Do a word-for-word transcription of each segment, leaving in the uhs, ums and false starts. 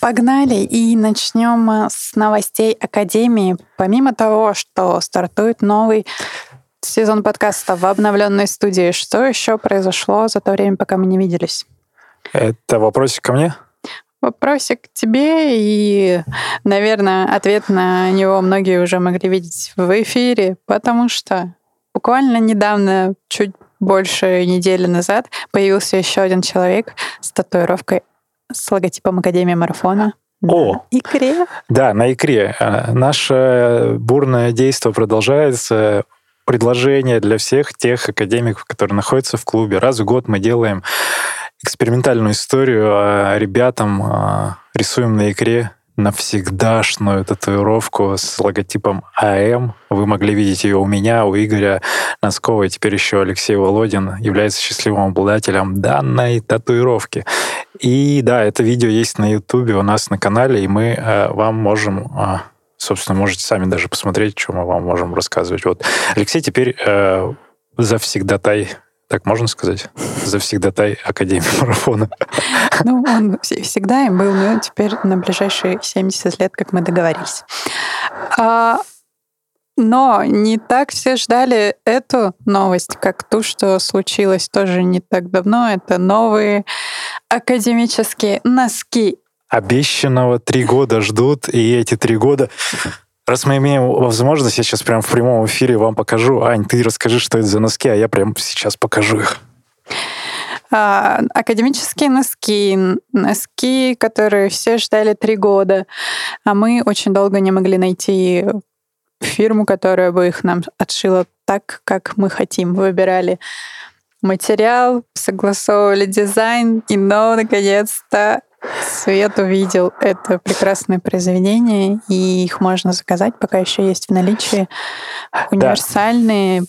Погнали и начнем с новостей Академии. Помимо того, что стартует новый сезон подкаста в обновленной студии, что еще произошло за то время, пока мы не виделись? Это вопросик ко мне? Вопросик к тебе, и, наверное, ответ на него многие уже могли видеть в эфире, потому что буквально недавно, чуть больше недели назад, появился еще один человек с татуировкой с логотипом Академии Марафона. О! На икре. Да, на икре. Наше бурное действие продолжается. Предложение для всех тех академиков, которые находятся в клубе. Раз в год мы делаем экспериментальную историю. Ребятам рисуем на икре навсегдашную татуировку с логотипом АМ. Вы могли видеть ее у меня, у Игоря Носкова, и теперь еще Алексей Володин является счастливым обладателем данной татуировки. И да, это видео есть на Ютубе у нас на канале, и мы э, вам можем, э, собственно, можете сами даже посмотреть, что мы вам можем рассказывать. Вот Алексей теперь э, завсегдатай, так можно сказать? Завсегдатай Академии Марафона. Ну, он всегда им был, но теперь на ближайшие семьдесят лет, как мы договорились. А, но не так все ждали эту новость, как ту, что случилось тоже не так давно. Это новые академические носки. Обещанного три года ждут, и эти три года... Раз мы имеем возможность, я сейчас прям в прямом эфире вам покажу. Ань, ты расскажи, что это за носки, а я прям сейчас покажу их. Академические носки, носки, которые все ждали три года, а мы очень долго не могли найти фирму, которая бы их нам отшила так, как мы хотим. Выбирали материал, согласовывали дизайн, и, ну, наконец-то, Свет увидел это прекрасное произведение, и их можно заказать, пока еще есть в наличии. Универсальные, да,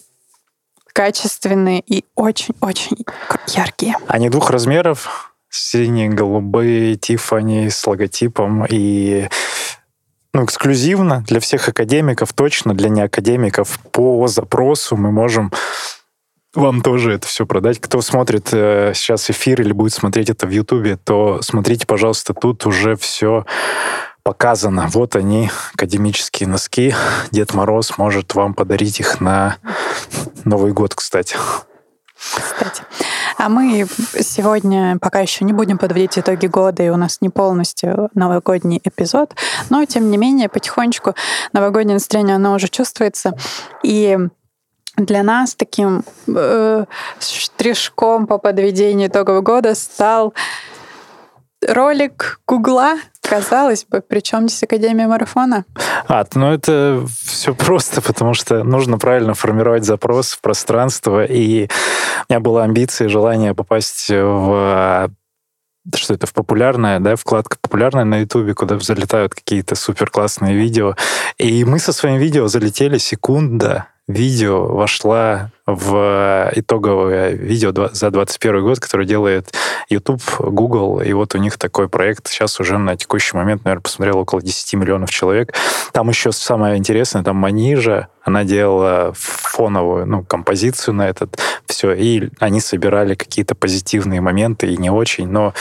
качественные и очень-очень яркие. Они двух размеров, синие, голубые, Тиффани с логотипом, и ну, эксклюзивно для всех академиков, точно для неакадемиков по запросу мы можем... Вам тоже это все продать. Кто смотрит э, сейчас эфир или будет смотреть это в Ютубе, то смотрите, пожалуйста, тут уже все показано. Вот они, академические носки. Дед Мороз может вам подарить их на Новый год, кстати. Кстати. А мы сегодня пока еще не будем подводить итоги года, и у нас не полностью новогодний эпизод, но, тем не менее, потихонечку новогоднее настроение, оно уже чувствуется, и... Для нас таким э, штришком по подведению итогового года стал ролик Гугла, казалось бы, причем здесь Академия Марафона? А, ну это все просто, потому что нужно правильно формировать запрос в пространство, и у меня была амбиция и желание попасть в... что это, в популярное, да, вкладка популярная на Ютубе, куда залетают какие-то суперклассные видео. И мы со своим видео залетели, секунда видео вошла в итоговое видео за двадцать первый год, которое делает YouTube, Google, и вот у них такой проект. Сейчас уже на текущий момент, наверное, посмотрело около десять миллионов человек. Там еще самое интересное, там Манижа, она делала фоновую, ну, композицию на этот, все, и они собирали какие-то позитивные моменты, и не очень, но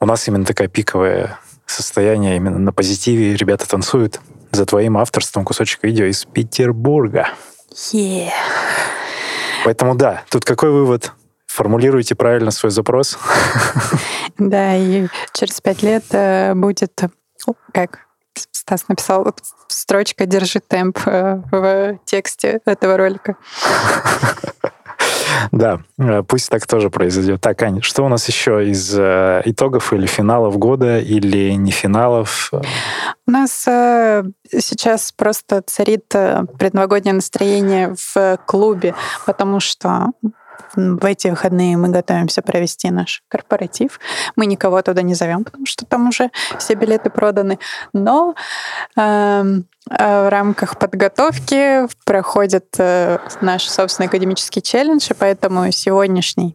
у нас именно такая пиковая состояние именно на позитиве. Ребята танцуют за твоим авторством кусочек видео из Петербурга. Yeah. Поэтому да, тут какой вывод? Формулируйте правильно свой запрос. Да, и через пять лет будет, как Стас написал, строчка «Держи темп» в тексте этого ролика. Да, пусть так тоже произойдет. Так, Аня, что у нас еще из э, итогов или финалов года, или не финалов? У нас э, сейчас просто царит предновогоднее настроение в клубе, потому что в эти выходные мы готовимся провести наш корпоратив. Мы никого туда не зовем, потому что там уже все билеты проданы. Но э, в рамках подготовки проходит э, наш собственный академический челлендж, и поэтому сегодняшний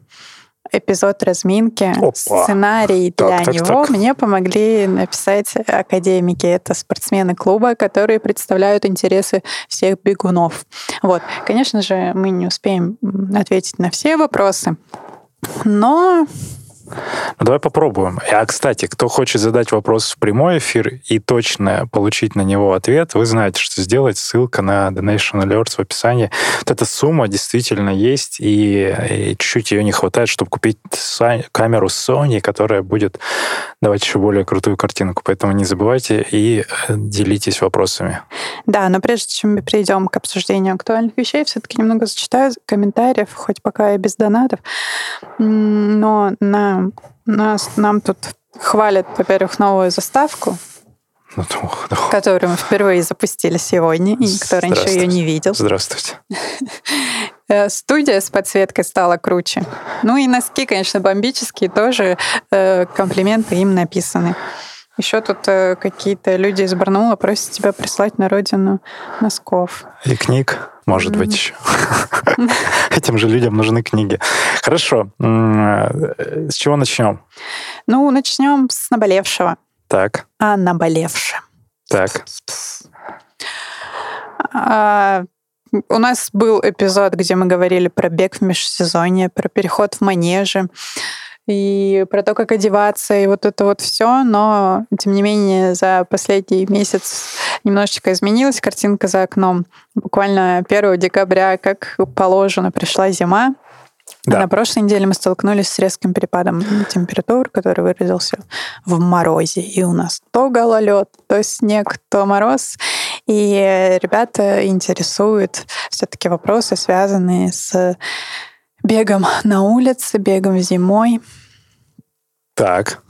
эпизод разминки, Опа. сценарий так, для так, него так. мне помогли написать академики. Это спортсмены клуба, которые представляют интересы всех бегунов. Вот. Конечно же, мы не успеем ответить на все вопросы, но Ну, давай попробуем. А, кстати, кто хочет задать вопрос в прямой эфир и точно получить на него ответ, вы знаете, что сделать. Ссылка на Donation Alerts в описании. Вот эта сумма действительно есть, и, и чуть-чуть ее не хватает, чтобы купить камеру Sony, которая будет давать еще более крутую картинку. Поэтому не забывайте и делитесь вопросами. Да, но прежде чем мы перейдем к обсуждению актуальных вещей, все-таки немного зачитаю комментариев, хоть пока и без донатов. Но на, нас, нам тут хвалят, во-первых, новую заставку, которую мы впервые запустили сегодня, и никто раньше ее не видел. Здравствуйте. Студия с подсветкой стала круче. Ну и носки, конечно, бомбические, тоже комплименты им написаны. Еще тут какие-то люди из Барнаула просят тебя прислать на родину носков. И книг, может mm-hmm. быть, еще. Этим же людям нужны книги. Хорошо. С чего начнем? Ну, начнем с наболевшего. Так. А наболевшем. Так. А... У нас был эпизод, где мы говорили про бег в межсезонье, про переход в манежи, и про то, как одеваться, и вот это вот все, но, тем не менее, за последний месяц немножечко изменилась картинка за окном. Буквально первого декабря, как положено, пришла зима. Да. На прошлой неделе мы столкнулись с резким перепадом температур, который выразился в морозе. И у нас то гололед, то снег, то мороз. И ребята интересуют все-таки вопросы, связанные с бегом на улице, бегом зимой. Так.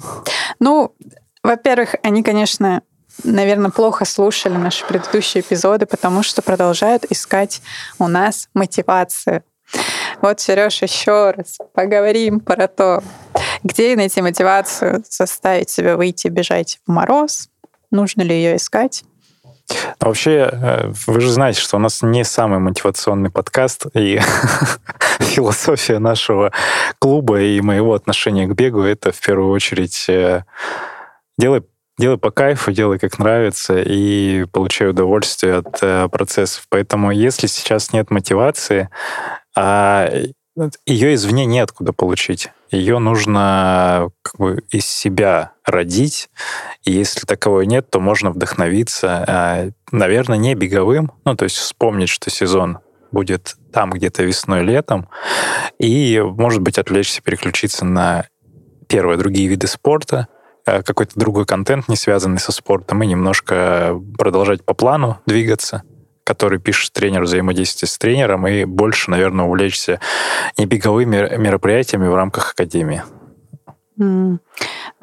Ну, во-первых, они, конечно, наверное, плохо слушали наши предыдущие эпизоды, потому что продолжают искать у нас мотивацию. Вот, Серёж, еще раз поговорим про то, где найти мотивацию заставить себя выйти бежать в мороз, нужно ли ее искать. А вообще, вы же знаете, что у нас не самый мотивационный подкаст, и философия нашего клуба и моего отношения к бегу — это в первую очередь делай, делай по кайфу, делай как нравится и получай удовольствие от процессов. Поэтому если сейчас нет мотивации, а ее извне неоткуда получить. Ее нужно как бы из себя родить. И если такого нет, то можно вдохновиться, наверное, не беговым, ну, то есть вспомнить, что сезон будет там где-то весной, летом, и, может быть, отвлечься, переключиться на, первое, другие виды спорта, какой-то другой контент, не связанный со спортом, и немножко продолжать по плану двигаться, который пишет тренер, взаимодействие с тренером, и больше, наверное, увлечься не беговыми мероприятиями в рамках академии. Mm.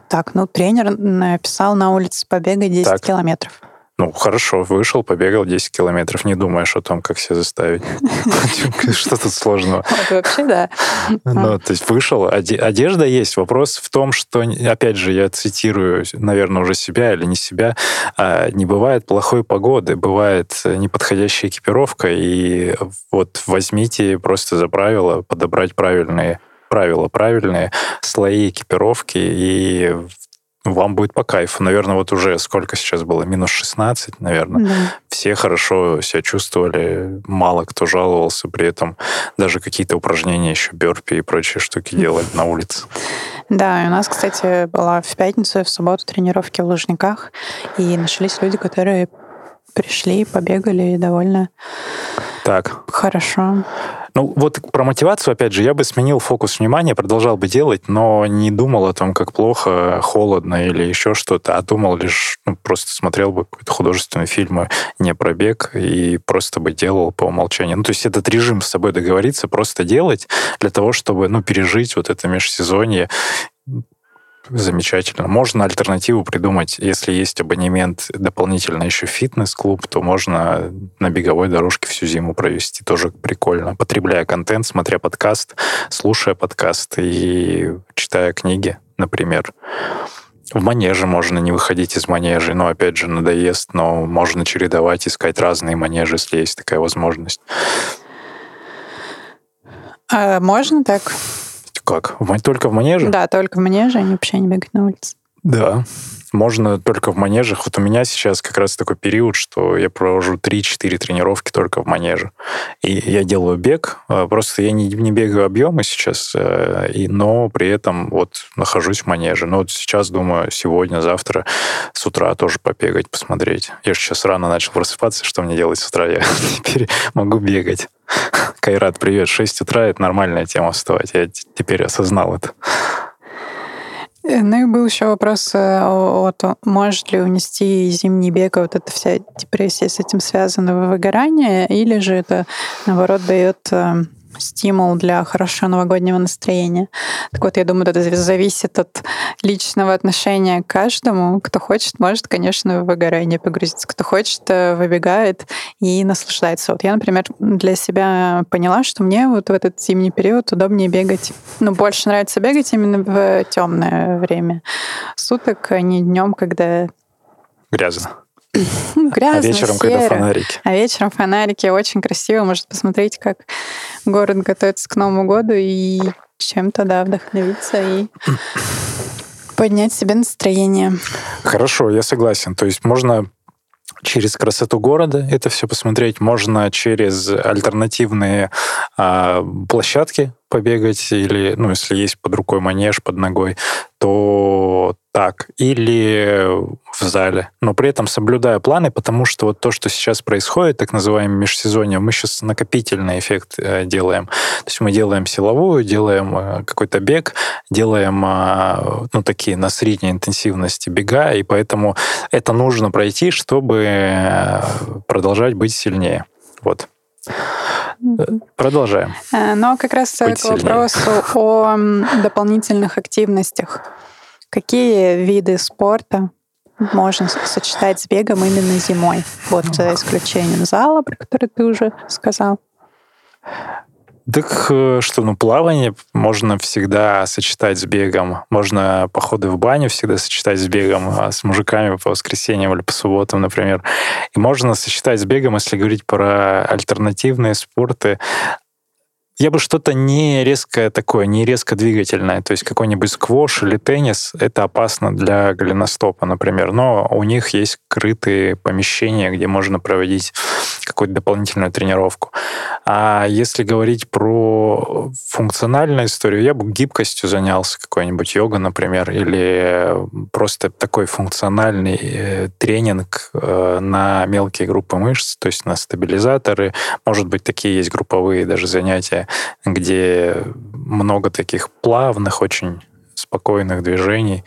Так, ну, тренер написал на улице побега десять так. километров. Ну, хорошо, вышел, побегал десять километров, не думаешь о том, как себя заставить. Что тут сложного? Вообще, да. Ну, то есть вышел, одежда есть. Вопрос в том, что, опять же, я цитирую, наверное, уже себя или не себя, не бывает плохой погоды, бывает неподходящая экипировка, и вот возьмите просто за правило подобрать правильные правила, правильные слои экипировки, и вам будет по кайфу. Наверное, вот уже сколько сейчас было? минус шестнадцать, наверное. Да. Все хорошо себя чувствовали, мало кто жаловался, при этом даже какие-то упражнения еще, бёрпи и прочие штуки делали на улице. Да, и у нас, кстати, была в пятницу и в субботу тренировки в Лужниках, и нашлись люди, которые пришли, побегали и довольно так. хорошо. Ну, вот про мотивацию, опять же, я бы сменил фокус внимания, продолжал бы делать, но не думал о том, как плохо, холодно или еще что-то, а думал лишь, ну, просто смотрел бы какие-то художественные фильмы не про бег и просто бы делал по умолчанию. Ну, то есть этот режим с собой договориться, просто делать для того, чтобы, ну, пережить вот это межсезонье. Замечательно. Можно альтернативу придумать. Если есть абонемент, дополнительно еще фитнес-клуб, то можно на беговой дорожке всю зиму провести. Тоже прикольно. Потребляя контент, смотря подкаст, слушая подкаст и читая книги, например. В манеже можно не выходить из манежей, но, опять же, надоест, но можно чередовать, искать разные манежи, если есть такая возможность. А можно так? Как? Только в манеже? Да, только в манеже, они вообще не бегают на улице. Да, можно только в манежах. Вот у меня сейчас как раз такой период, что я провожу три-четыре тренировки только в манеже. И я делаю бег, просто я не, не бегаю объемы сейчас, и, но при этом вот нахожусь в манеже. Но вот сейчас, думаю, сегодня, завтра с утра тоже побегать, посмотреть. Я же сейчас рано начал просыпаться, что мне делать с утра? Я теперь могу бегать. Кайрат, привет, шесть утра, это нормальная тема вставать, я теперь осознал это. Ну и был еще вопрос о том, может ли унести зимний бег, вот эта вся депрессия с этим связана, выгорание, или же это, наоборот, дает стимул для хорошего новогоднего настроения. Так вот, я думаю, это зависит от личного отношения к каждому. Кто хочет, может, конечно, в выгорание погрузиться. Кто хочет, выбегает и наслаждается. Вот я, например, для себя поняла, что мне вот в этот зимний период удобнее бегать. Ну, больше нравится бегать именно в темное время суток, а не днем, когда... Грязно. Грязно, а вечером, серо. Когда фонарики. А вечером фонарики. Очень красиво. Может посмотреть, как город готовится к Новому году и чем-то, да, вдохновиться и поднять себе настроение. Хорошо, я согласен. То есть можно через красоту города это все посмотреть, можно через альтернативные а, площадки побегать, или, ну, если есть под рукой манеж, под ногой, то так, или в зале, но при этом соблюдая планы, потому что вот то, что сейчас происходит, так называемое межсезонье, мы сейчас накопительный эффект делаем. То есть мы делаем силовую, делаем какой-то бег, делаем, ну, такие на средней интенсивности бега, и поэтому это нужно пройти, чтобы продолжать быть сильнее. Вот. Продолжаем. Но как раз быть к сильнее. Вопросу о дополнительных активностях. Какие виды спорта можно сочетать с бегом именно зимой? Вот за исключением зала, про который ты уже сказал. Так что, ну, плавание можно всегда сочетать с бегом. Можно походы в баню всегда сочетать с бегом, а с мужиками по воскресеньям или по субботам, например. И можно сочетать с бегом, если говорить про альтернативные спорты. Я бы что-то не резкое такое, не резко двигательное, то есть какой-нибудь сквош или теннис, это опасно для голеностопа, например, но у них есть крытые помещения, где можно проводить какую-то дополнительную тренировку. А если говорить про функциональную историю, я бы гибкостью занялся, какой-нибудь йога, например, или просто такой функциональный тренинг на мелкие группы мышц, то есть на стабилизаторы, может быть, такие есть групповые даже занятия, где много таких плавных, очень спокойных движений,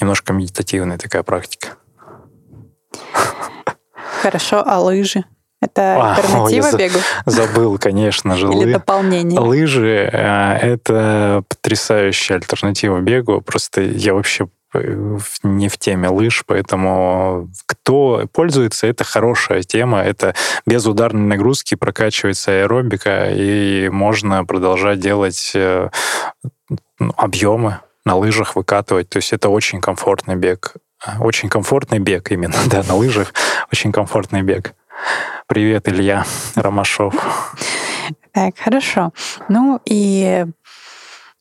немножко медитативная такая практика. Хорошо, а лыжи? Это альтернатива а, бегу? Забыл, конечно же. Или лы... дополнение? Лыжи – это потрясающая альтернатива бегу. Просто я вообще не в теме лыж, поэтому кто пользуется, это хорошая тема, это без ударной нагрузки прокачивается аэробика, и можно продолжать делать объемы, на лыжах выкатывать, то есть это очень комфортный бег. Очень комфортный бег именно, да, на лыжах очень комфортный бег. Привет, Илья Ромашов. Так, хорошо. Ну и...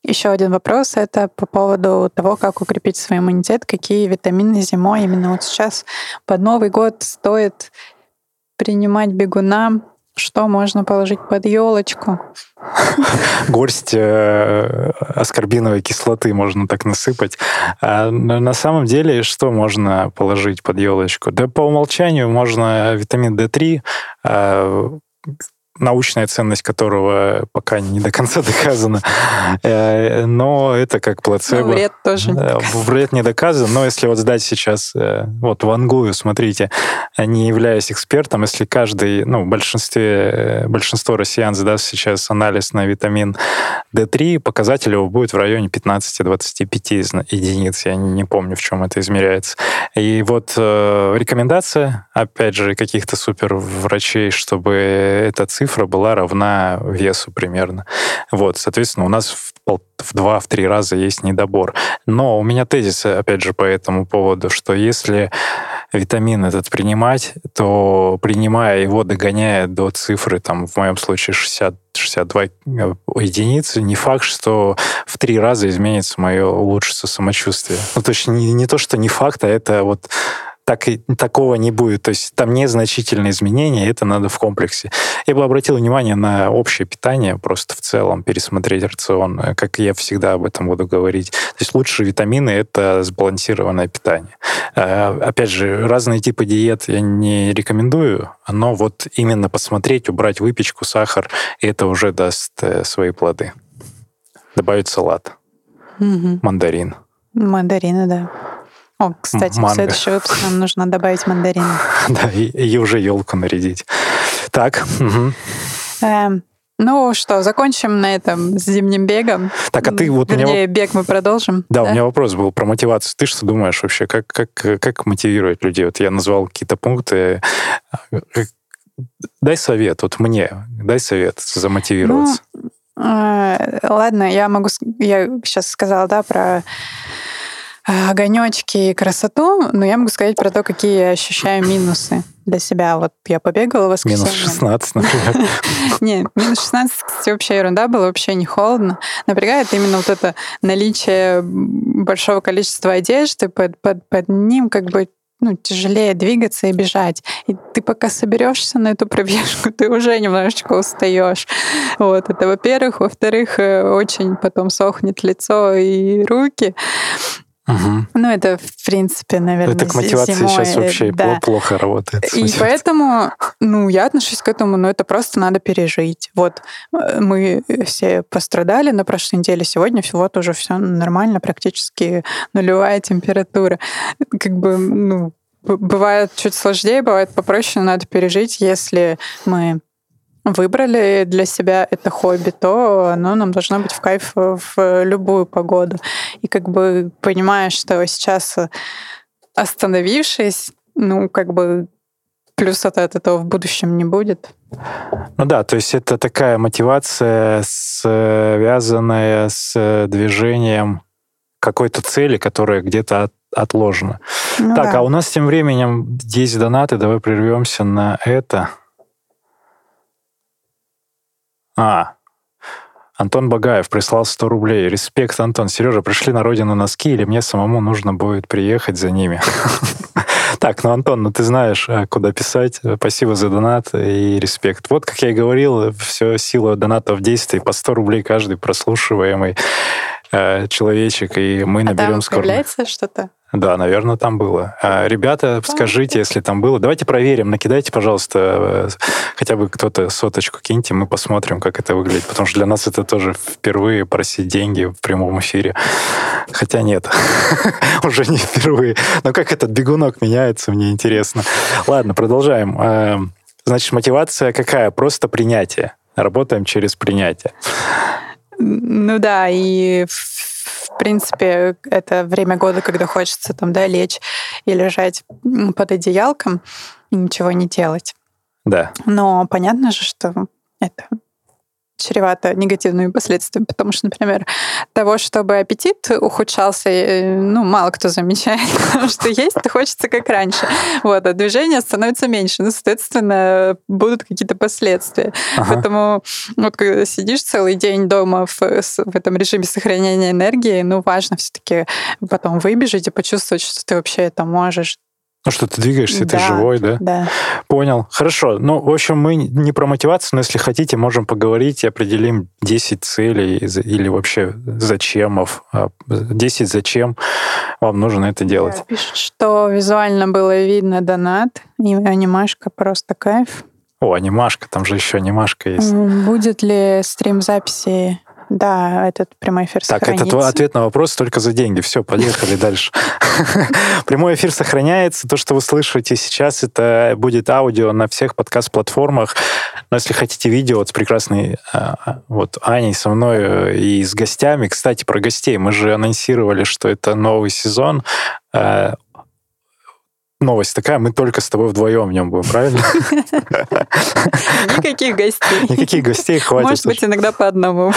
Еще один вопрос, это по поводу того, как укрепить свой иммунитет, какие витамины зимой именно вот сейчас под Новый год стоит принимать бегунам, что можно положить под елочку. Горсть аскорбиновой кислоты можно так насыпать. На самом деле, что можно положить под елочку? Да по умолчанию можно витамин дэ три, научная ценность которого пока не до конца доказана, но это как плацебо. Но вред тоже не доказан. Вред не доказан, но если вот сдать сейчас, вот вангую, смотрите, не являясь экспертом, если каждый, ну, в большинстве, большинство россиян сдаст сейчас анализ на витамин дэ три, показатель его будет в районе пятнадцать-двадцать пять единиц, я не помню, в чем это измеряется. И вот рекомендация, опять же, каких-то суперврачей, чтобы эта цифра цифра была равна весу примерно. Вот, соответственно, у нас в, пол, в два, в три раза есть недобор. Но у меня тезис, опять же, по этому поводу, что если витамин этот принимать, то, принимая его, догоняя до цифры, там, в моем случае, шестьдесят шестьдесят два единицы, не факт, что в три раза изменится мое, улучшится самочувствие. Ну, то есть не, не то, что не факт, а это вот так и, такого не будет. То есть там незначительные изменения, это надо в комплексе. Я бы обратил внимание на общее питание, просто в целом пересмотреть рацион, как я всегда об этом буду говорить. То есть лучшие витамины — это сбалансированное питание. Опять же, разные типы диет я не рекомендую, но вот именно посмотреть, убрать выпечку, сахар, и это уже даст свои плоды. Добавить салат, угу. мандарин. Мандарины, да. О, кстати, манго. В следующий выпуск нам нужно добавить мандарины. Да, и, и уже елку нарядить. Так. Угу. Эм, ну что, закончим на этом с зимним бегом. Так, а ты вот Вернее, у меня... бег мы продолжим. Да, да, у меня вопрос был про мотивацию. Ты что думаешь вообще, как, как, как мотивировать людей? Вот я назвал какие-то пункты. Дай совет, вот мне, дай совет замотивироваться. Ну, э, ладно, я могу... Я сейчас сказала, да, про... огонечки и красоту, но я могу сказать про то, какие я ощущаю минусы для себя. Вот я побегала в воскресенье. минус шестнадцать, например. Нет, минус шестнадцать, кстати, вообще ерунда была, вообще не холодно. Напрягает именно вот это наличие большого количества одежды, под, под, под ним как бы ну, тяжелее двигаться и бежать. И ты пока соберешься на эту пробежку, ты уже немножечко устаешь. Вот, это во-первых. Во-вторых, очень потом сохнет лицо и руки. Угу. Ну, это, в принципе, наверное, это к мотивации зимой, сейчас вообще да. плохо работает. И смотрите. Поэтому, ну, я отношусь к этому, но это просто надо пережить. Вот, мы все пострадали на прошлой неделе, сегодня вот уже все нормально, практически нулевая температура. Как бы, ну, бывает чуть сложнее, бывает попроще, но надо пережить. Если мы выбрали для себя это хобби, то оно нам должно быть в кайф в любую погоду. И как бы понимая, что сейчас остановившись, ну как бы плюс от этого в будущем не будет. Ну да, то есть это такая мотивация, связанная с движением какой-то цели, которая где-то от отложена. Ну так, да. А у нас тем временем есть донаты, давай прервемся на это. А, Антон Багаев прислал сто рублей. Респект, Антон. Сережа, пришли на родину носки, или мне самому нужно будет приехать за ними? Так, ну, Антон, ну ты знаешь, куда писать. Спасибо за донат и респект. Вот, как я и говорил, все сила донатов в действии. По сто рублей каждый прослушиваемый человечек, и мы наберем скоро. А там появляется что-то? Да, наверное, там было. Ребята, скажите, если там было. Давайте проверим, накидайте, пожалуйста, хотя бы кто-то соточку киньте, мы посмотрим, как это выглядит, потому что для нас это тоже впервые просить деньги в прямом эфире. Хотя нет, уже не впервые. Но как этот бегунок меняется, мне интересно. Ладно, продолжаем. Значит, мотивация какая? Просто принятие. Работаем через принятие. Ну да, и в принципе это время года, когда хочется там, да, лечь и лежать под одеялком и ничего не делать. Да. Но понятно же, что это чревато негативными последствиями, потому что, например, того, чтобы аппетит ухудшался, ну, мало кто замечает, потому что есть-то хочется как раньше. Вот, а движение становится меньше, ну, соответственно, будут какие-то последствия. Ага. Поэтому вот когда сидишь целый день дома в, в этом режиме сохранения энергии, ну, важно все-таки потом выбежать и почувствовать, что ты вообще это можешь. Ну, что ты двигаешься, да, ты живой, да? Да. Понял. Хорошо. Ну, в общем, мы не про мотивацию, но если хотите, можем поговорить и определим десять целей или вообще зачемов. десять зачем вам нужно это делать. Пишет, что визуально было видно донат, и анимашка просто кайф. О, анимашка, там же еще анимашка есть. Будет ли стрим записи? Да, этот прямой эфир так, сохранится. Так, это ответ на вопрос только за деньги. Все, поехали дальше. Прямой эфир сохраняется. То, что вы слышите сейчас, это будет аудио на всех подкаст-платформах. Но если хотите видео вот с прекрасной вот, Аней, со мной и с гостями. Кстати, про гостей. Мы же анонсировали, что это новый сезон. новость такая, мы только с тобой вдвоем в нем будем, правильно? Никаких гостей. Никаких гостей, хватит. Может быть, иногда по одному.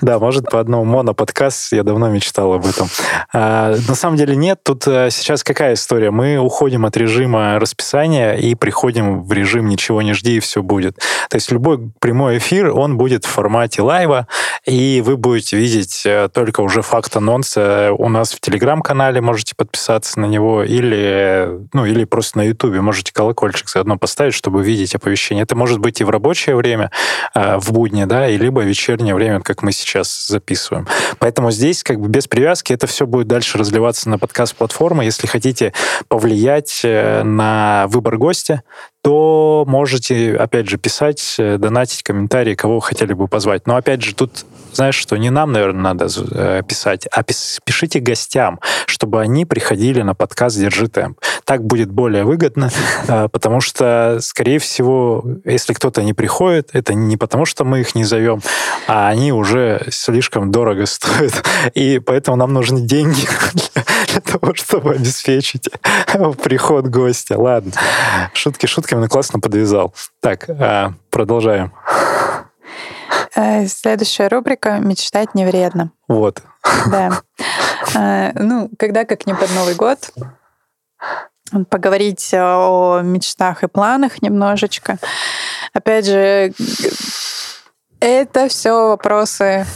Да, может, по одному. Моноподкаст, я давно мечтал об этом. На самом деле нет, тут сейчас какая история? Мы уходим от режима расписания и приходим в режим «ничего не жди, и все будет». То есть любой прямой эфир, он будет в формате лайва, и вы будете видеть только уже факт анонса у нас в Телеграм-канале, можете подписаться на него, или... ну, или просто на Ютубе можете колокольчик заодно поставить, чтобы видеть оповещение. Это может быть и в рабочее время, в будни, да, и либо вечернее время, как мы сейчас записываем. Поэтому здесь как бы без привязки это все будет дальше разливаться на подкаст-платформы. Если хотите повлиять на выбор гостя, то можете, опять же, писать, донатить комментарии, кого хотели бы позвать. Но, опять же, тут, знаешь, что не нам, наверное, надо писать, а пишите гостям, чтобы они приходили на подкаст «Держи темп». Так будет более выгодно, потому что, скорее всего, если кто-то не приходит, это не потому, что мы их не зовем, а они уже слишком дорого стоят. И поэтому нам нужны деньги для того, чтобы обеспечить приход гостя. Ладно, шутки шутки. Мне классно подвязал. Так, продолжаем. Следующая рубрика «Мечтать не вредно». Вот. Да. Ну, когда как не под Новый год, поговорить о мечтах и планах немножечко. Опять же, это все вопросы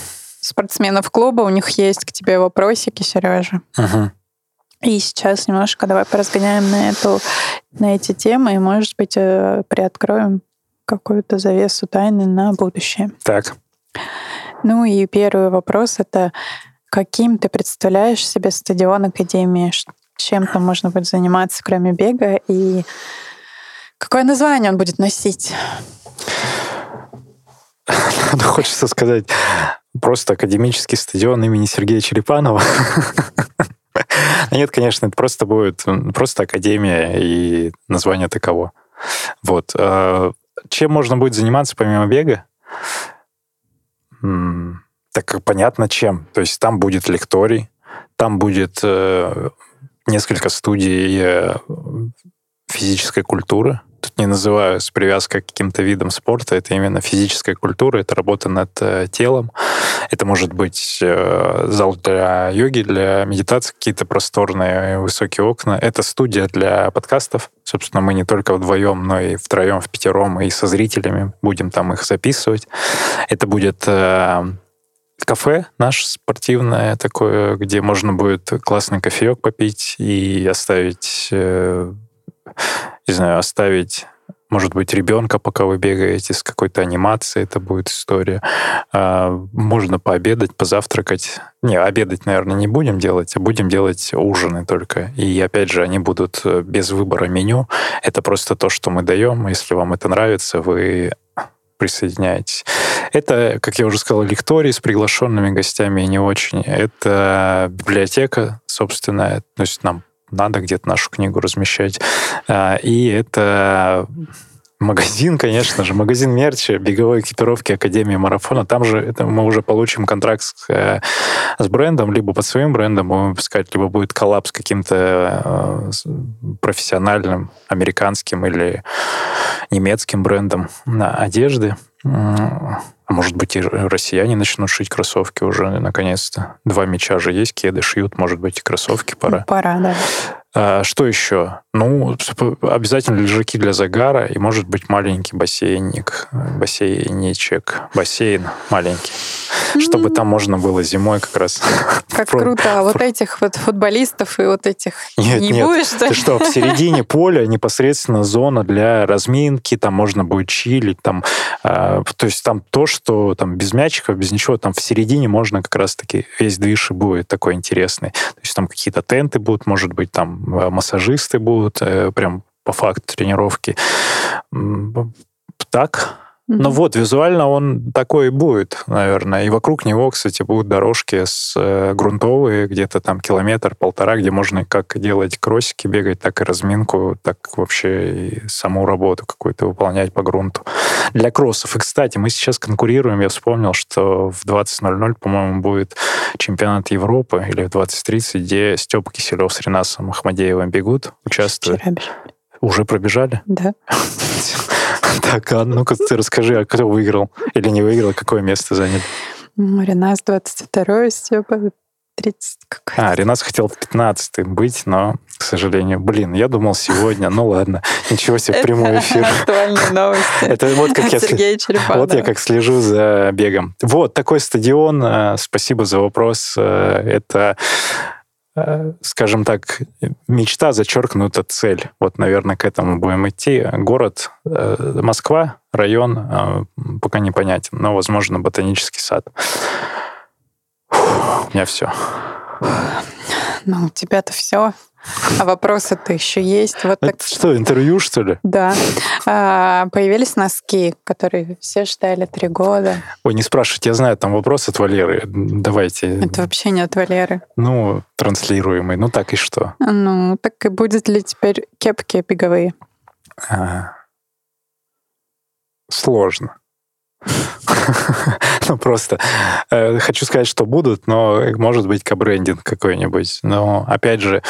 спортсменов клуба. У них есть к тебе вопросики, Сережа. Ага. И сейчас немножко давай поразгоняем на, эту, на эти темы и, может быть, приоткроем какую-то завесу тайны на будущее. Так. Ну и первый вопрос — это каким ты представляешь себе стадион Академии? Чем там можно будет заниматься, кроме бега? И какое название он будет носить? Хочется сказать, просто академический стадион имени Сергея Черепанова. Нет, конечно, это просто будет просто академия и название таково. Вот. Чем можно будет заниматься помимо бега? Так понятно, чем. То есть там будет лекторий, там будет несколько студий физической культуры. Тут не называю с привязкой к каким-то видам спорта, это именно физическая культура, это работа над телом. Это может быть зал для йоги, для медитации, какие-то просторные высокие окна. Это студия для подкастов. Собственно, мы не только вдвоем, но и втроем, в пятером, и со зрителями будем там их записывать. Это будет кафе наше спортивное такое, где можно будет классный кофеек попить и оставить... не знаю, оставить, может быть, ребенка, пока вы бегаете, с какой-то анимацией, это будет история. Можно пообедать, позавтракать. Не, обедать, наверное, не будем делать, а будем делать ужины только. И, опять же, они будут без выбора меню. Это просто то, что мы даем. Если вам это нравится, вы присоединяйтесь. Это, как я уже сказал, лекторий с приглашенными гостями и не очень. Это библиотека собственная, то есть нам надо где-то нашу книгу размещать. И это магазин, конечно же, магазин мерча, беговой экипировки Академии Марафона. Там же это мы уже получим контракт с, с брендом, либо под своим брендом будем выпускать, либо будет коллаб с каким-то профессиональным американским или немецким брендом одежды. А может быть, и россияне начнут шить кроссовки уже, наконец-то. Два мяча же есть, кеды шьют, может быть, и кроссовки пора. Ну, пора, да. А, что еще? Ну, обязательно лежаки для загара и, может быть, маленький бассейник, бассейничек, бассейн маленький, mm-hmm. чтобы там можно было зимой как раз... Как круто, а вот этих вот футболистов и вот этих нет, не нет. будешь? Ты что, в середине поля непосредственно зона для разминки, там можно будет чилить, там, а, то есть там то, что там без мячиков, без ничего, там в середине можно как раз-таки весь движ и будет такой интересный. То есть там какие-то тенты будут, может быть, там массажисты будут, прям по факту тренировки. Так, Mm-hmm. Ну вот, визуально он такой и будет, наверное. И вокруг него, кстати, будут дорожки с э, грунтовые, где-то там километр-полтора, где можно как делать кроссики, бегать, так и разминку, так вообще и саму работу какую-то выполнять по грунту. Для кроссов. И, кстати, мы сейчас конкурируем. Я вспомнил, что в двадцать ноль-ноль, по-моему, будет чемпионат Европы или в двадцать тридцать, где Степа Киселев с Ренасом Махмадеевым бегут, участвуют. Уже пробежали? Да. Так, а ну-ка ты расскажи, а кто выиграл или не выиграл, какое место занял? Ренас двадцать второе, Степа тридцатое. А, Ренас хотел пятнадцатый быть, но, к сожалению, блин, я думал сегодня, ну ладно, ничего себе, прямой эфир. Это актуальные новости. Это вот как я Сергея Черепанова. Вот я как слежу за бегом. Вот, такой стадион, спасибо за вопрос, это... скажем так, мечта зачеркнута цель. Вот, наверное, к этому будем идти. Город э, Москва, район э, пока не понятен, но, возможно, Ботанический сад. Фух, у меня все. Ну, у тебя-то все. А вопросы-то еще есть. Вот так... Это что, интервью, что ли? Да. А, появились носки, которые все ждали три года. Ой, не спрашивайте, я знаю, там вопрос от Валеры. Давайте. Это вообще не от Валеры. Ну, транслируемый. Ну, так и что? Ну, так и будет ли теперь кепки беговые? А... Сложно. Ну, просто э, хочу сказать, что будут, но, может быть, кабрендинг какой-нибудь. Но, опять же,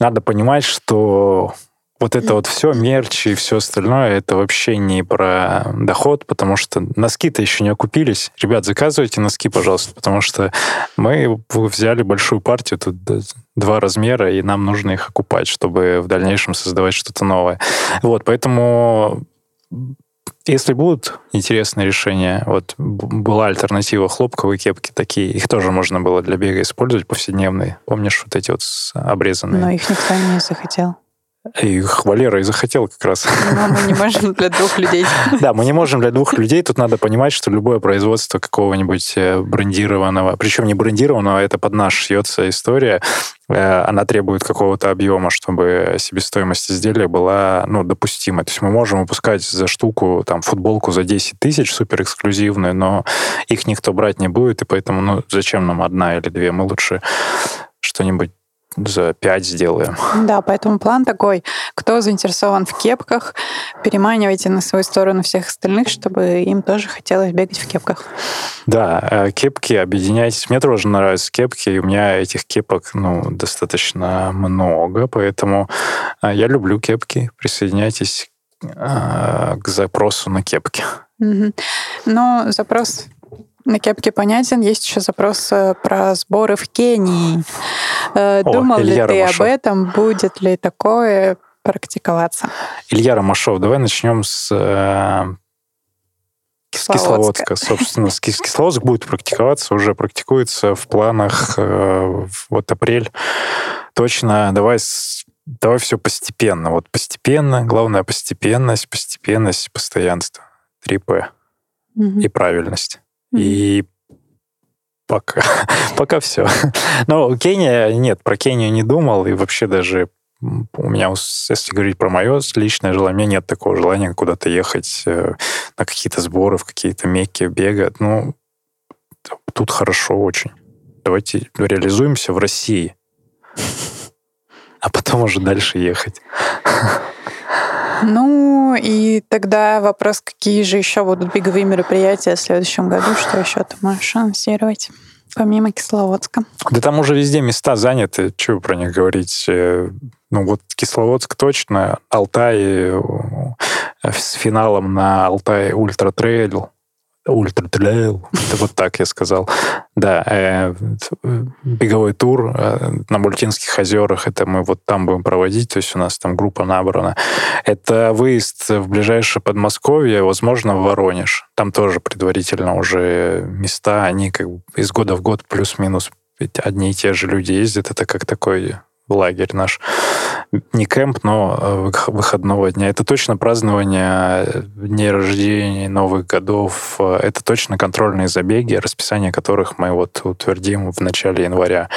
надо понимать, что вот это вот все, мерч и все остальное, это вообще не про доход, потому что носки-то еще не окупились. Ребят, заказывайте носки, пожалуйста, потому что мы взяли большую партию, тут два размера, и нам нужно их окупать, чтобы в дальнейшем создавать что-то новое. Вот, поэтому... Если будут интересные решения, вот была альтернатива хлопковые кепки такие, их тоже можно было для бега использовать повседневные. Помнишь вот эти вот обрезанные? Но их никто не захотел. Их Валера и захотел как раз. Но мы не можем для двух людей. Да, мы не можем для двух людей. Тут надо понимать, что любое производство какого-нибудь брендированного, причем не брендированного, это под наш шьется история, она требует какого-то объема, чтобы себестоимость изделия была, ну, допустимой. То есть мы можем выпускать за штуку, там, футболку за десять тысяч, суперэксклюзивную, но их никто брать не будет, и поэтому, ну, зачем нам одна или две? Мы лучше что-нибудь за пять сделаем. Да, поэтому план такой. Кто заинтересован в кепках, переманивайте на свою сторону всех остальных, чтобы им тоже хотелось бегать в кепках. Да, кепки объединяйтесь. Мне тоже нравятся кепки, и у меня этих кепок, ну, достаточно много, поэтому я люблю кепки. Присоединяйтесь к запросу на кепки. Угу. Ну, запрос... На кепке понятен. Есть еще запрос про сборы в Кении. О, Думал Илья ли ты Ромашов. Об этом? Будет ли такое практиковаться? Илья Ромашов, давай начнем с, э, с Кисловодска. Кисловодска. Собственно, с Кисловодск будет практиковаться, уже практикуется в планах э, вот апрель. Точно, давай... С... Давай все постепенно. Вот постепенно, главное постепенность, постепенность, постоянство. три П. Угу. И правильность. И пока, пока все. Но Кения, нет, про Кению не думал. И вообще даже у меня, если говорить про мое личное желание, у меня нет такого желания куда-то ехать на какие-то сборы, в какие-то мекки, бегать. Ну, тут хорошо очень. Давайте реализуемся в России. А потом уже дальше ехать. Ну, и тогда вопрос, какие же еще будут беговые мероприятия в следующем году, что еще ты можешь анонсировать, помимо Кисловодска? Да там уже везде места заняты, чего про них говорить. Ну, вот Кисловодск точно, Алтай, с финалом на Алтай Ультра Трейл. Ультра Трейл, это вот так я сказал. Да, э, беговой тур на Мультинских озерах, это мы вот там будем проводить, то есть у нас там группа набрана. Это выезд в ближайшее Подмосковье, возможно, в Воронеж. Там тоже предварительно уже места, они как бы из года в год плюс-минус, ведь одни и те же люди ездят, это как такой лагерь наш. Не кемп, но выходного дня. Это точно празднование дней рождения, новых годов. Это точно контрольные забеги, расписание которых мы вот утвердим в начале января.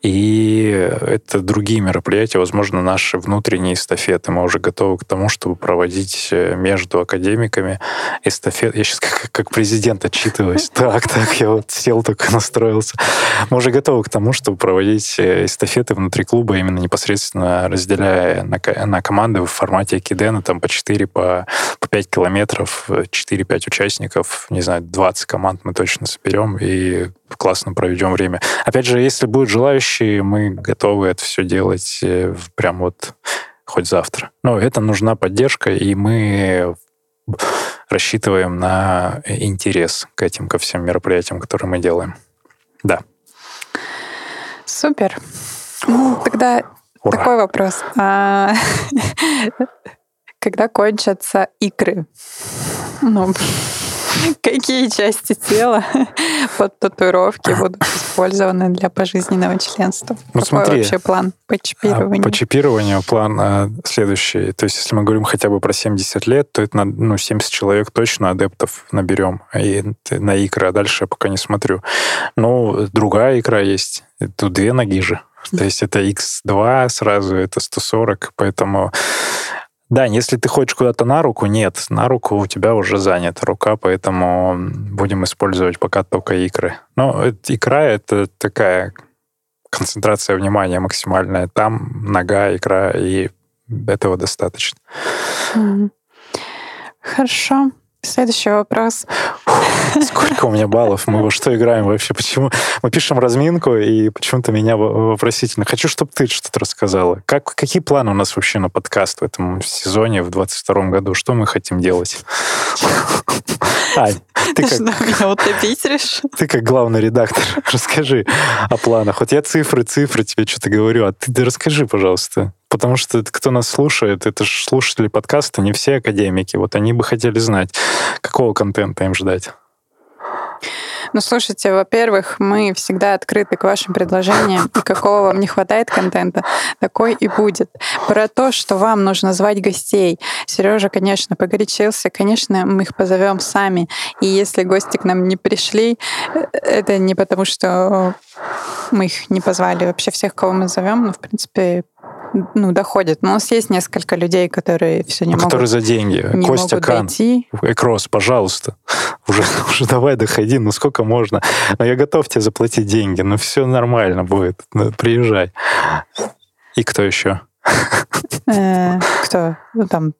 И это другие мероприятия, возможно, наши внутренние эстафеты. Мы уже готовы к тому, чтобы проводить между академиками эстафет. Я сейчас как, как президент отчитываюсь. Так, так, я вот сел, только настроился. Мы уже готовы к тому, чтобы проводить эстафеты внутри клуба, именно непосредственно разделяя разделяя на, на команды в формате экидена, там по четыре, по, по пять километров, четыре-пять участников, не знаю, двадцать команд мы точно соберем и классно проведем время. Опять же, если будут желающие, мы готовы это все делать прям вот хоть завтра. Но это нужна поддержка, и мы рассчитываем на интерес к этим, ко всем мероприятиям, которые мы делаем. Да. Супер. Ну, тогда... Ура. Такой вопрос. А, когда кончатся икры? Ну, какие части тела под татуировки будут использованы для пожизненного членства? Ну, какой смотри, вообще план по чипированию? По чипированию план а, следующий. То есть, если мы говорим хотя бы про семьдесят лет, то это на, ну, семьдесят человек точно адептов наберем и на икры, а дальше я пока не смотрю. Ну, другая икра есть. Тут две ноги же. То есть это икс два сразу, это сто сорок, поэтому... Да, если ты хочешь куда-то на руку, нет, на руку у тебя уже занята рука, поэтому будем использовать пока только икры. Но икра — это такая концентрация внимания максимальная. Там нога, икра, и этого достаточно. Mm-hmm. Хорошо. Следующий вопрос. Фу, сколько у меня баллов? Мы во что играем вообще? Почему? Мы пишем разминку, и почему-то меня вопросительно. Хочу, чтобы ты что-то рассказала. Как, какие планы у нас вообще на подкаст в этом сезоне, в двадцать втором году? Что мы хотим делать? Ань, ты как... Что, меня утопить решил? Ты как главный редактор, расскажи о планах. Вот я цифры, цифры тебе что-то говорю, а ты да расскажи, пожалуйста. Потому что кто нас слушает, это же слушатели подкаста, не все академики. Вот они бы хотели знать, какого контента им ждать. Ну, слушайте, во-первых, мы всегда открыты к вашим предложениям, и какого вам не хватает контента, такой и будет. Про то, что вам нужно звать гостей. Сережа, конечно, погорячился, конечно, мы их позовем сами. И если гости к нам не пришли, это не потому, что мы их не позвали. Вообще всех, кого мы зовем, ну, в принципе, ну, доходит. Но у нас есть несколько людей, которые все не которые могут... Которые за деньги. Костя Кан, Экрос, пожалуйста. Уже, уже давай доходи, ну сколько можно. Но я готов тебе заплатить деньги, но все нормально будет. Ну, приезжай. И кто еще? Кто? Ну, там...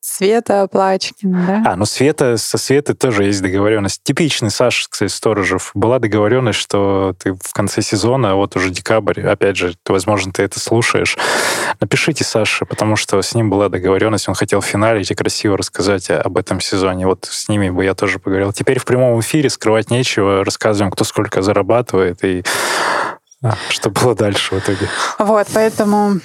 Света Плачкина, да? А, ну Света, со Светой тоже есть договоренность. Типичный Саша, кстати, Сторожев. Была договоренность, что ты в конце сезона, вот уже декабрь, опять же, возможно, ты это слушаешь. Напишите Саше, потому что с ним была договоренность, он хотел финалить и красиво рассказать об этом сезоне. Вот с ними бы я тоже поговорил. Теперь в прямом эфире скрывать нечего, рассказываем, кто сколько зарабатывает и а, что было дальше в итоге. Вот, поэтому...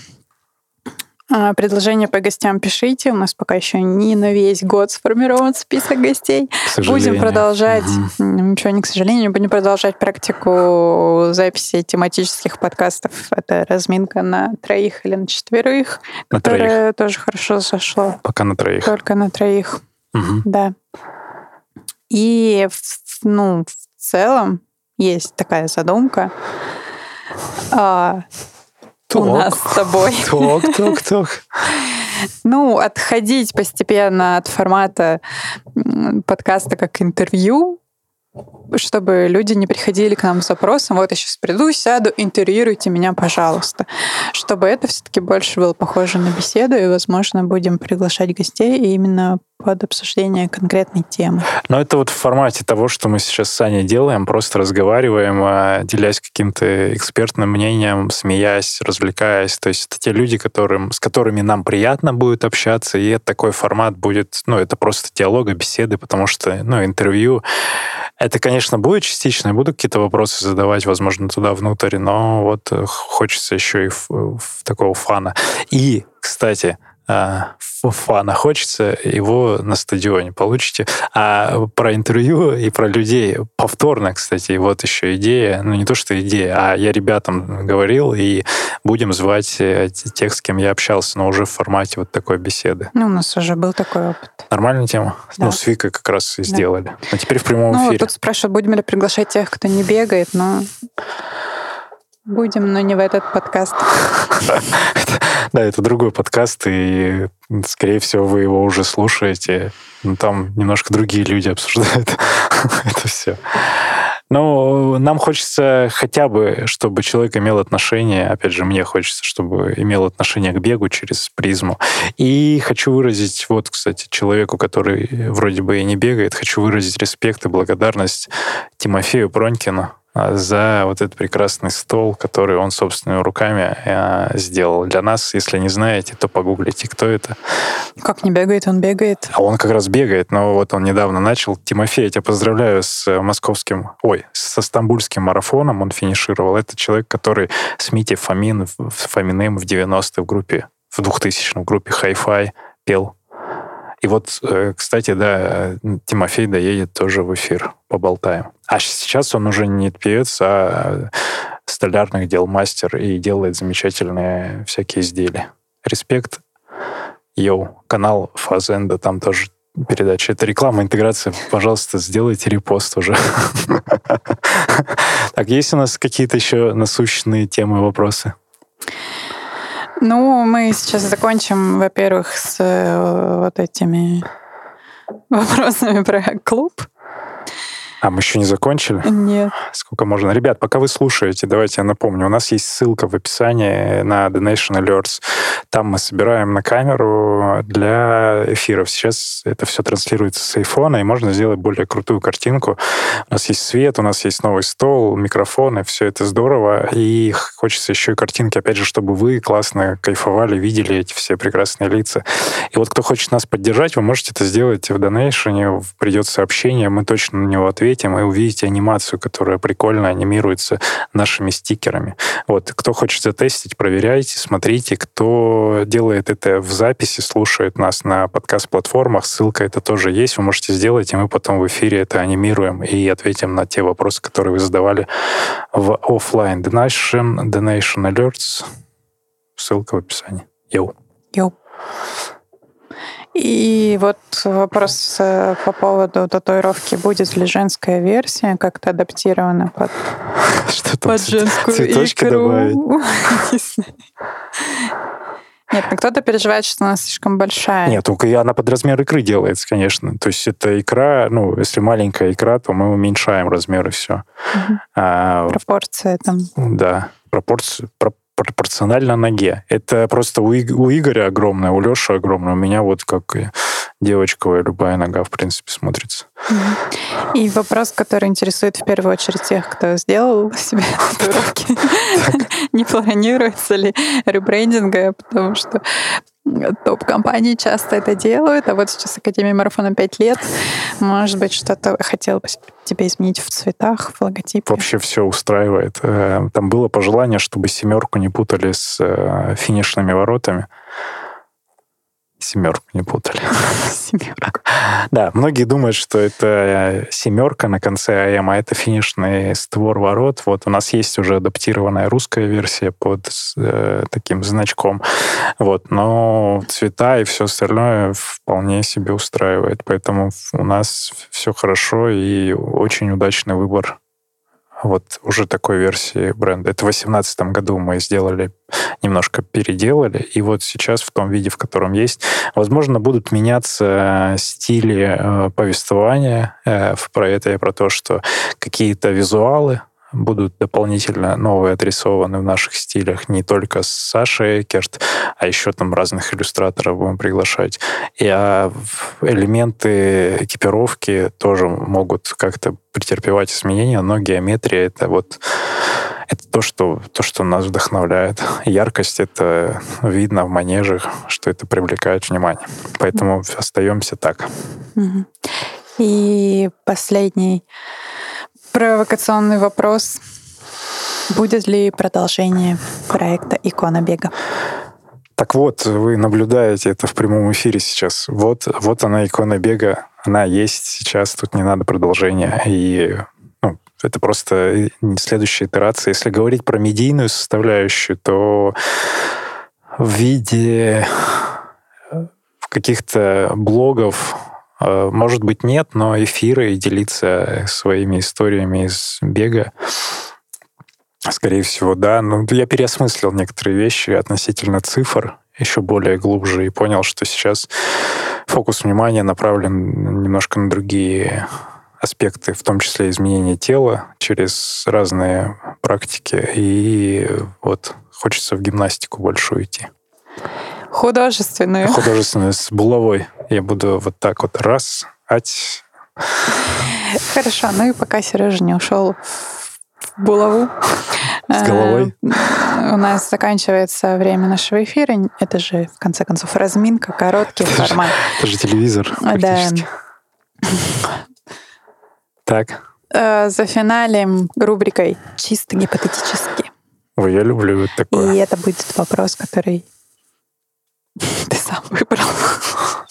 Предложения по гостям пишите. У нас пока еще не на весь год сформирован список гостей. Будем продолжать, угу. ничего не к сожалению, будем продолжать практику записи тематических подкастов. Это разминка на троих или на четверых, на которая троих. Тоже хорошо зашло. Пока на троих. Только на троих, угу. Да. И ну, в целом есть такая задумка. Ток, у нас с тобой. Ток, ток, ток. Ну, отходить постепенно от формата подкаста как интервью, чтобы люди не приходили к нам с запросом, вот я сейчас приду, сяду, интервьюируйте меня, пожалуйста. Чтобы это все-таки больше было похоже на беседу, и, возможно, будем приглашать гостей именно под обсуждение конкретной темы. Но это вот в формате того, что мы сейчас с Аней делаем, просто разговариваем, делясь каким-то экспертным мнением, смеясь, развлекаясь. То есть это те люди, которым, с которыми нам приятно будет общаться, и такой формат будет, ну, это просто диалога, беседы, потому что, ну, интервью, это, конечно, будет частично, я буду какие-то вопросы задавать, возможно, туда внутрь, но вот хочется еще и в, в такого фана. И, кстати, а, фана хочется, его на стадионе получите. А про интервью и про людей повторно, кстати, вот еще идея, ну не то, что идея, а я ребятам говорил, и будем звать тех, с кем я общался, но уже в формате вот такой беседы. Ну, у нас уже был такой опыт. Нормальная тема? Да. Ну, с Викой как раз и сделали. Да. А теперь в прямом ну, эфире. Тут спрашивают, будем ли приглашать тех, кто не бегает, но... Будем, но не в этот подкаст. Да, это другой подкаст, и, скорее всего, вы его уже слушаете. Но там немножко другие люди обсуждают это все. Но нам хочется хотя бы, чтобы человек имел отношение, опять же, мне хочется, чтобы имел отношение к бегу через призму. И хочу выразить, вот, кстати, человеку, который вроде бы и не бегает, хочу выразить респект и благодарность Тимофею Пронькину за вот этот прекрасный стол, который он собственными руками э, сделал для нас. Если не знаете, то погуглите, кто это. Как не бегает, он бегает. А он как раз бегает, но вот он недавно начал. Тимофей, я тебя поздравляю с московским, ой, со стамбульским марафоном. Он финишировал. Это человек, который с Митей Фомин, Фоминым в девяностые в группе, в двухтысячном в группе Hi-Fi пел. И вот, кстати, да, Тимофей доедет тоже в эфир, поболтаем. А сейчас он уже не певец, а столярных дел мастер и делает замечательные всякие изделия. Респект. Йоу, канал Фазенда, там тоже передача. Это реклама, интеграция. Пожалуйста, сделайте репост уже. Так, есть у нас какие-то еще насущные темы, вопросы? Ну, мы сейчас закончим, во-первых, с вот этими вопросами про клуб. А мы еще не закончили? Нет. Сколько можно? Ребят, пока вы слушаете, давайте я напомню, у нас есть ссылка в описании на Donation Alerts. Там мы собираем на камеру для эфиров. Сейчас это все транслируется с айфона, и можно сделать более крутую картинку. У нас есть свет, у нас есть новый стол, микрофоны, все это здорово. И хочется еще и картинки, опять же, чтобы вы классно кайфовали, видели эти все прекрасные лица. И вот кто хочет нас поддержать, вы можете это сделать в Donation, придет сообщение, мы точно на него ответим, и увидите анимацию, которая прикольно анимируется нашими стикерами. Вот. Кто хочет затестить, проверяйте, смотрите. Кто делает это в записи, слушает нас на подкаст-платформах, ссылка это тоже есть, вы можете сделать, и мы потом в эфире это анимируем и ответим на те вопросы, которые вы задавали в офлайн. Donation, Donation Alerts. Ссылка в описании. Йоу. Йоу. И вот вопрос по поводу татуировки. Будет ли женская версия как-то адаптирована под, под женскую цветочки икру? Нет, ну кто-то переживает, что она слишком большая. Нет, она под размер икры делается, конечно. То есть это икра, ну, если маленькая икра, то мы уменьшаем размер и все. Угу. А, пропорция там. Да, пропорция... пропорционально ноге. Это просто у Игоря огромная, у Лёши огромная, у меня вот как девочковая любая нога, в принципе, смотрится. И вопрос, который интересует в первую очередь тех, кто сделал себе татуировки. Не планируется ли ребрендинга, потому что топ-компании часто это делают, а вот сейчас Академия Марафона пять лет. Может быть, что-то хотелось бы тебе изменить в цветах, в логотипе? Вообще все устраивает. Там было пожелание, чтобы семерку не путали с финишными воротами. Семерку не путали. Семерку. Да, многие думают, что это семерка на конце АМ, а это финишный створ ворот. Вот у нас есть уже адаптированная русская версия под э, таким значком. Вот, но цвета и все остальное вполне себе устраивает. Поэтому у нас все хорошо и очень удачный выбор. Вот уже такой версии бренда. Это в двадцать восемнадцатом году мы сделали, немножко переделали, и вот сейчас в том виде, в котором есть, возможно, будут меняться стили э, повествования. Э, про это я про то, что какие-то визуалы будут дополнительно новые отрисованы в наших стилях, не только с Сашей Экерт, а еще там разных иллюстраторов будем приглашать. И а, элементы экипировки тоже могут как-то претерпевать изменения, но геометрия — это вот это то, что, то, что нас вдохновляет. Яркость — это видно в манежах, что это привлекает внимание. Поэтому mm-hmm. остаемся так. Mm-hmm. И последний провокационный вопрос. Будет ли продолжение проекта «Икона бега»? Так вот, вы наблюдаете это в прямом эфире сейчас. Вот, вот она, икона бега, она есть сейчас, тут не надо продолжения. И ну, это просто следующая итерация. Если говорить про медийную составляющую, то в виде каких-то блогов, может быть, нет, но эфиры и делиться своими историями из бега, скорее всего, да. Но я переосмыслил некоторые вещи относительно цифр еще более глубже и понял, что сейчас фокус внимания направлен немножко на другие аспекты, в том числе изменение тела через разные практики. И вот хочется в гимнастику больше уйти. Художественную. Художественную, с булавой. Я буду вот так вот раз, ать. Хорошо, ну и пока Сережа не ушел в булаву. С головой. У нас заканчивается время нашего эфира. Это же, в конце концов, разминка, короткий формат. Это же телевизор практически. Так. За финалем рубрикой «Чисто гипотетически». Ой, я люблю вот такое. И это будет вопрос, который... Ты сам выбрал.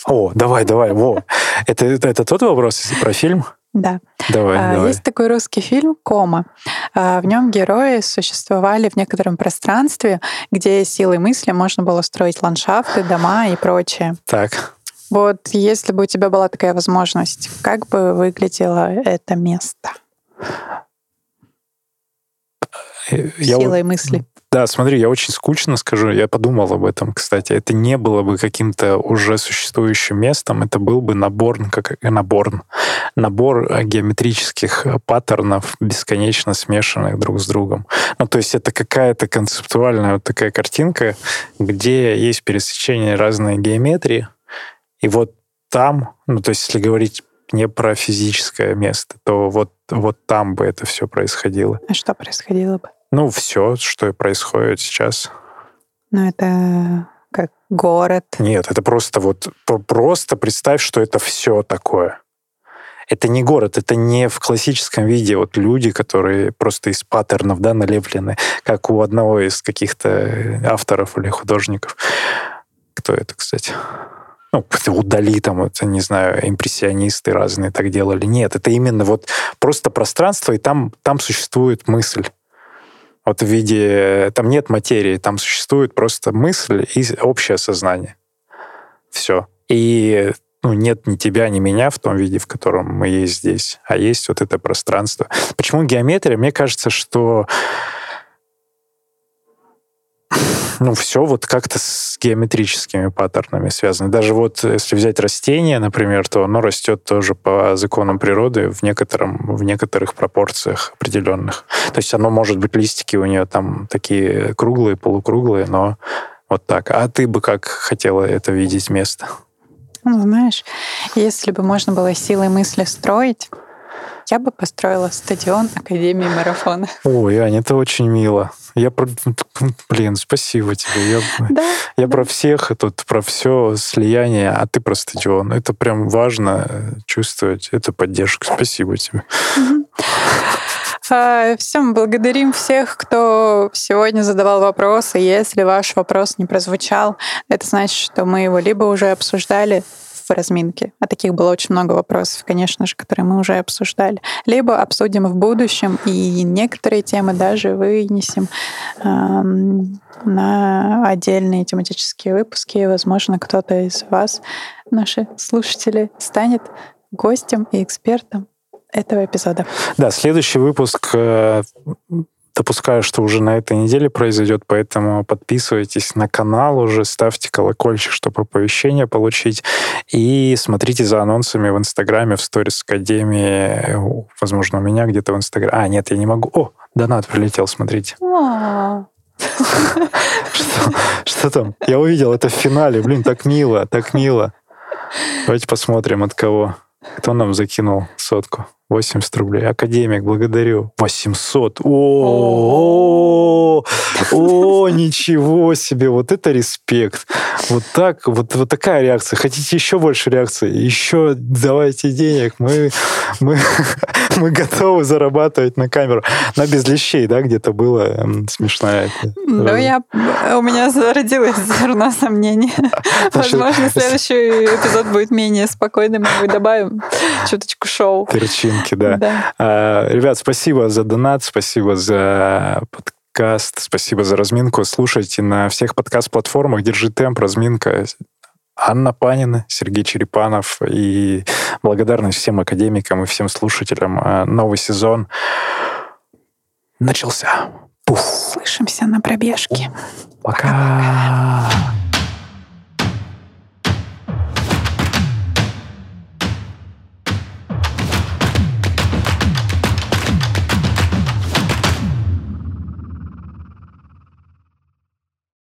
О, давай, давай. Во. Это, это, это тот вопрос про фильм? Да. Давай, а, давай. Есть такой русский фильм «Кома». А, в нем герои существовали в некотором пространстве, где силой мысли можно было строить ландшафты, дома и прочее. Так. Вот если бы у тебя была такая возможность, как бы выглядело это место? Я... Силой мысли. Да, смотри, я очень скучно скажу, я подумал об этом, кстати. Это не было бы каким-то уже существующим местом, это был бы набор, как, набор, набор геометрических паттернов, бесконечно смешанных друг с другом. Ну, то есть это какая-то концептуальная вот такая картинка, где есть пересечение разной геометрии, и вот там, ну, то есть если говорить не про физическое место, то вот, вот там бы это все происходило. А что происходило бы? Ну, все, что происходит сейчас. Ну, это как город. Нет, это просто вот... Просто представь, что это все такое. Это не город, это не в классическом виде вот люди, которые просто из паттернов, да, налеплены, как у одного из каких-то авторов или художников. Кто это, кстати? Ну, Удали там, это, не знаю, импрессионисты разные так делали. Нет, это именно вот просто пространство, и там, там существует мысль. Вот в виде... Там нет материи, там существует просто мысль и общее сознание. Все. И ну, нет ни тебя, ни меня в том виде, в котором мы есть здесь, а есть вот это пространство. Почему геометрия? Мне кажется, что ну, все вот как-то с геометрическими паттернами связано. Даже вот если взять растение, например, то оно растет тоже по законам природы в, некотором, в некоторых пропорциях определенных. То есть оно может быть, листики у нее там такие круглые, полукруглые, но вот так. А ты бы как хотела это видеть место? Ну, знаешь, если бы можно было силой мысли строить, я бы построила стадион Академии Марафона. Ой, Аня, это очень мило. Я про... Блин, спасибо тебе. Я, да, я да. про всех, и тут про все слияние, а ты про стадион. Это прям важно чувствовать. Это поддержка. Спасибо тебе. Все, мы благодарим всех, кто сегодня задавал вопросы. Если ваш вопрос не прозвучал, это значит, что мы его либо уже обсуждали в разминке, а таких было очень много вопросов, конечно же, которые мы уже обсуждали, либо обсудим в будущем, и некоторые темы даже вынесем э, на отдельные тематические выпуски, и, возможно, кто-то из вас, наши слушатели, станет гостем и экспертом этого эпизода. Да, следующий выпуск... Э... Допускаю, что уже на этой неделе произойдет, поэтому подписывайтесь на канал уже, ставьте колокольчик, чтобы оповещение получить, и смотрите за анонсами в Инстаграме, в сторис Академии, возможно, у меня где-то в Инстаграме. А, нет, я не могу. О, донат прилетел, смотрите. Что там? Я увидел это в финале. Блин, так мило, так мило. Давайте посмотрим, от кого. Кто нам закинул сотку? восемьдесят рублей. Академик, благодарю. восемьсот. О, о, ничего себе! Вот это респект! Вот так, вот, вот такая реакция. Хотите еще больше реакции? Еще давайте денег. Мы, мы, мы готовы зарабатывать на камеру. На без лещей, да, где-то было смешная. Ну, я, у меня зародилось зерно сомнений. Возможно, следующий эпизод будет менее спокойным, мы добавим чуточку шоу. Перчинки, да. да. А, ребят, спасибо за донат, спасибо за подкаст. Подкаст. Спасибо за разминку. Слушайте на всех подкаст-платформах. Держи темп, разминка. Анна Панина, Сергей Черепанов. И благодарность всем академикам и всем слушателям. Новый сезон начался. Пух. Слышимся на пробежке. Пока. Пока-пока.